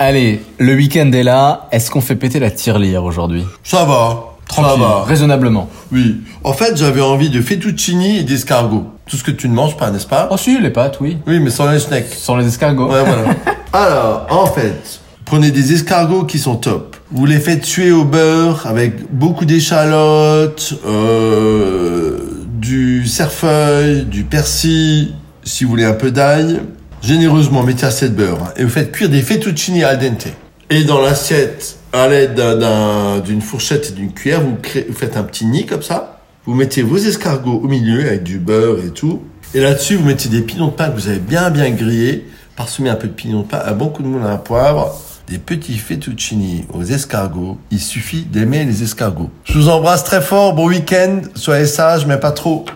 Allez, le week-end est là. Est-ce qu'on fait péter la tirelire aujourd'hui ? Ça va. Tranquille, ça va. Raisonnablement. Oui. En fait, j'avais envie de fettuccini et d'escargots. Tout ce que tu ne manges pas, n'est-ce pas ? Oh si, les pâtes, oui. Oui, mais sans les snacks. Sans les escargots. Ouais, voilà. Alors, en fait, prenez des escargots qui sont top. Vous les faites tuer au beurre avec beaucoup d'échalotes, du cerfeuil, du persil, si vous voulez un peu d'ail. Généreusement, mettez assez de beurre et vous faites cuire des fettuccini al dente. Et dans l'assiette, à l'aide d'une fourchette et d'une cuillère, vous faites un petit nid comme ça. Vous mettez vos escargots au milieu avec du beurre et tout. Et là-dessus, vous mettez des pignons de pain que vous avez bien grillés. Parsemez un peu de pignons de pain, un bon coup de moulin à poivre, des petits fettuccini aux escargots. Il suffit d'aimer les escargots. Je vous embrasse très fort. Bon week-end. Soyez sages, mais pas trop.